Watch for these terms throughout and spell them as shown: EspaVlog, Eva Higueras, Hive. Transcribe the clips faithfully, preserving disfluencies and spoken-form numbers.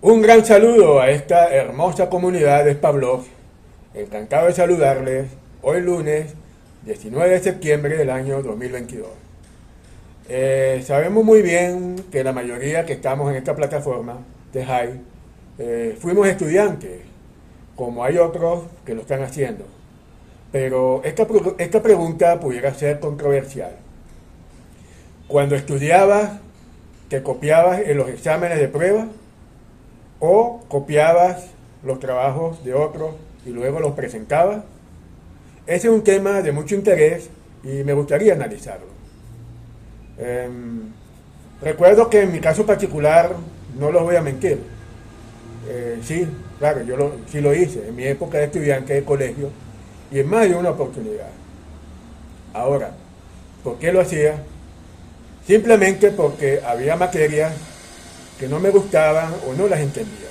Un gran saludo a esta hermosa comunidad de EspaVlog. Encantado de saludarles hoy lunes diecinueve de septiembre del año dos mil veintidós. Eh, sabemos muy bien que la mayoría que estamos en esta plataforma de Hive eh, fuimos estudiantes, como hay otros que lo están haciendo. Pero esta, esta pregunta pudiera ser controversial. Cuando estudiabas, ¿te copiabas en los exámenes de prueba? ¿O copiabas los trabajos de otros y luego los presentabas? Ese es un tema de mucho interés y me gustaría analizarlo. Eh, recuerdo que en mi caso particular, no los voy a mentir, eh, sí, claro, yo lo, sí lo hice en mi época de estudiante de colegio y en más de una oportunidad. Ahora, ¿por qué lo hacía? Simplemente porque había materias que no me gustaban o no las entendía,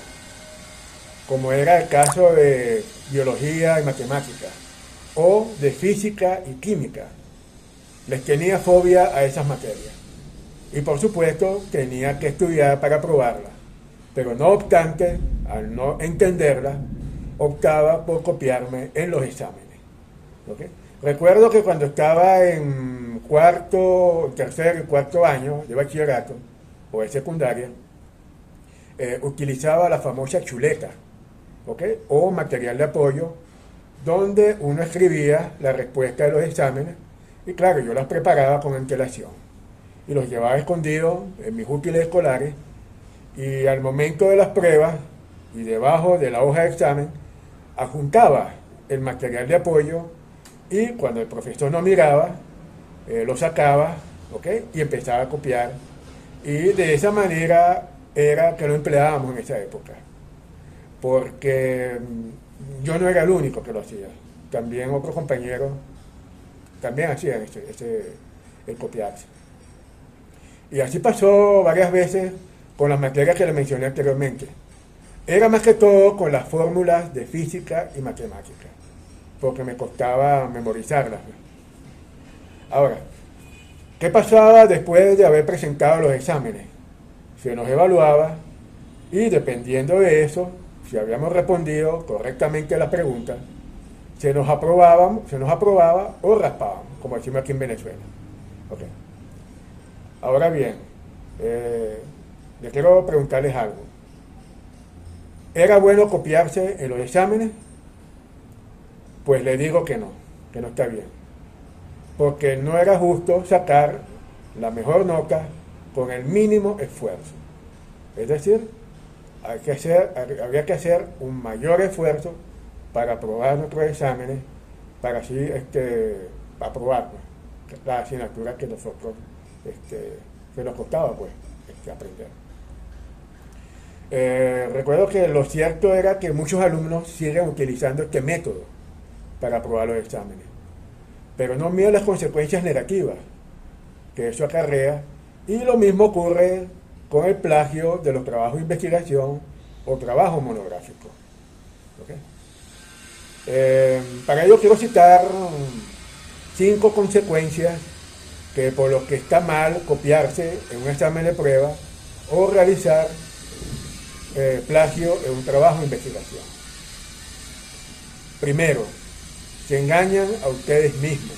como era el caso de biología y matemáticas, o de física y química. Les tenía fobia a esas materias, y por supuesto tenía que estudiar para aprobarlas, pero no obstante, al no entenderlas, optaba por copiarme en los exámenes. ¿Okay? Recuerdo que cuando estaba en cuarto, tercer y cuarto año de bachillerato, o de secundaria, Eh, utilizaba la famosa chuleta, ¿ok? O material de apoyo, donde uno escribía la respuesta de los exámenes y claro, yo las preparaba con antelación y los llevaba escondidos en mis útiles escolares, y al momento de las pruebas y debajo de la hoja de examen adjuntaba el material de apoyo, y cuando el profesor no miraba, eh, lo sacaba, ¿ok? Y empezaba a copiar, y de esa manera era que lo empleábamos en esa época, porque yo no era el único que lo hacía, también otros compañeros también hacían ese, ese, el copiarse. Y así pasó varias veces con las materias que les mencioné anteriormente. Era más que todo con las fórmulas de física y matemática, porque me costaba memorizarlas. Ahora, ¿qué pasaba después de haber presentado los exámenes? Se nos evaluaba y, dependiendo de eso, si habíamos respondido correctamente a las preguntas, se nos aprobaba, se nos aprobaba o raspábamos, como decimos aquí en Venezuela. Okay. Ahora bien, eh, les quiero preguntarles algo. ¿Era bueno copiarse en los exámenes? Pues les digo que no, que no está bien, porque no era justo sacar la mejor nota con el mínimo esfuerzo. Es decir, hay que hacer, habría que hacer un mayor esfuerzo para aprobar nuestros exámenes, para así este, aprobar pues, la asignatura que nosotros este, que nos costaba pues, este, aprender. Eh, recuerdo que lo cierto era que muchos alumnos siguen utilizando este método para aprobar los exámenes, pero no miden las consecuencias negativas que eso acarrea. Y lo mismo ocurre con el plagio de los trabajos de investigación o trabajo monográfico. ¿Okay? Eh, para ello quiero citar cinco consecuencias que por las que está mal copiarse en un examen de prueba o realizar eh, plagio en un trabajo de investigación. Primero, se engañan a ustedes mismos,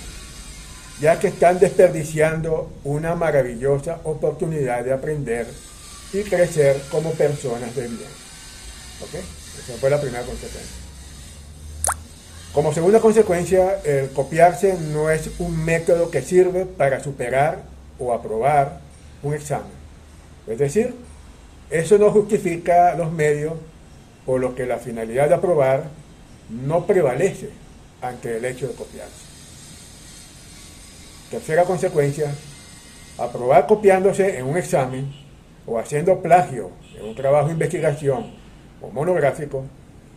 ya que están desperdiciando una maravillosa oportunidad de aprender y crecer como personas de bien. ¿Ok? Esa fue la primera consecuencia. Como segunda consecuencia, el copiarse no es un método que sirve para superar o aprobar un examen. Es decir, eso no justifica los medios, por lo que la finalidad de aprobar no prevalece ante el hecho de copiarse. Tercera consecuencia, aprobar copiándose en un examen o haciendo plagio en un trabajo de investigación o monográfico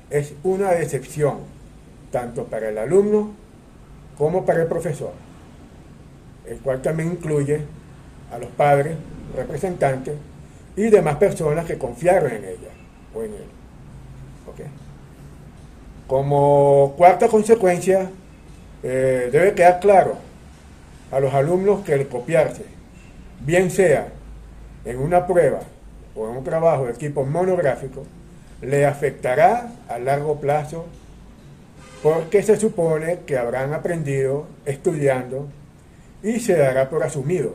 es una decepción, tanto para el alumno como para el profesor, el cual también incluye a los padres, representantes y demás personas que confiaron en ella o en él. ¿Okay? Como cuarta consecuencia, eh, debe quedar claro a los alumnos que el copiarse, bien sea en una prueba o en un trabajo de tipo monográfico le afectará a largo plazo, porque se supone que habrán aprendido estudiando y se dará por asumido.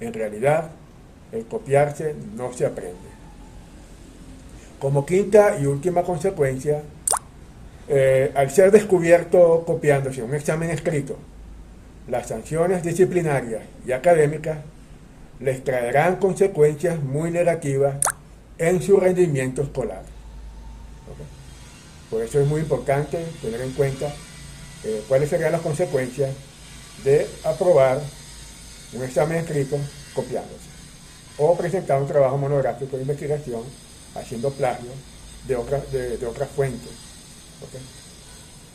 En realidad, el copiarse no se aprende. Como quinta y última consecuencia, eh, al ser descubierto copiándose un examen escrito, las sanciones disciplinarias y académicas les traerán consecuencias muy negativas en su rendimiento escolar. ¿Okay? Por eso es muy importante tener en cuenta eh, cuáles serían las consecuencias de aprobar un examen escrito copiándose o presentar un trabajo monográfico de investigación haciendo plagio de, otra, de, de otras fuentes. ¿Okay?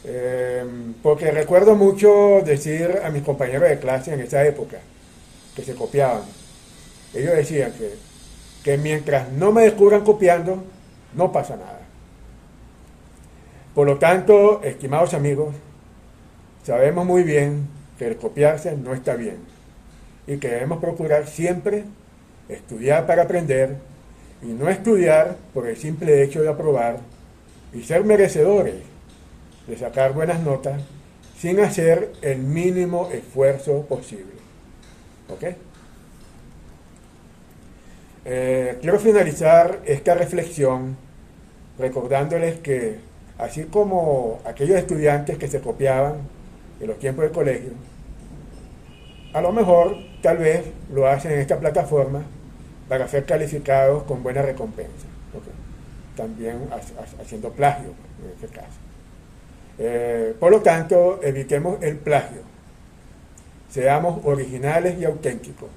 Eh, porque recuerdo mucho decir a mis compañeros de clase en esa época que se copiaban. Ellos decían que, que mientras no me descubran copiando, no pasa nada. Por lo tanto, estimados amigos, sabemos muy bien que el copiarse no está bien y que debemos procurar siempre estudiar para aprender y no estudiar por el simple hecho de aprobar y ser merecedores de sacar buenas notas sin hacer el mínimo esfuerzo posible. ¿Ok? Eh, quiero finalizar esta reflexión recordándoles que así como aquellos estudiantes que se copiaban en los tiempos del colegio, a lo mejor tal vez lo hacen en esta plataforma para ser calificados con buena recompensa, ¿okay? También ha, ha, haciendo plagio en este caso. Eh, por lo tanto, evitemos el plagio, seamos originales y auténticos,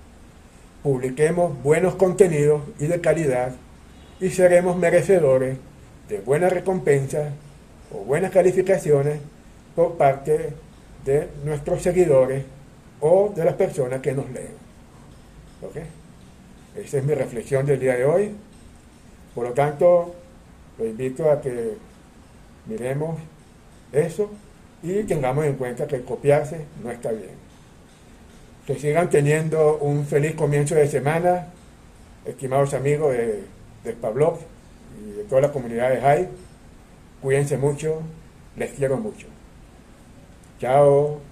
publiquemos buenos contenidos y de calidad y seremos merecedores de buenas recompensas o buenas calificaciones por parte de nuestros seguidores o de las personas que nos leen. ¿Okay? Esa es mi reflexión del día de hoy. Por lo tanto, los invito a que miremos eso y tengamos en cuenta que el copiarse no está bien. Que sigan teniendo un feliz comienzo de semana, estimados amigos de, de EspaVlog y de toda la comunidad de Hive. Cuídense mucho, les quiero mucho. Chao.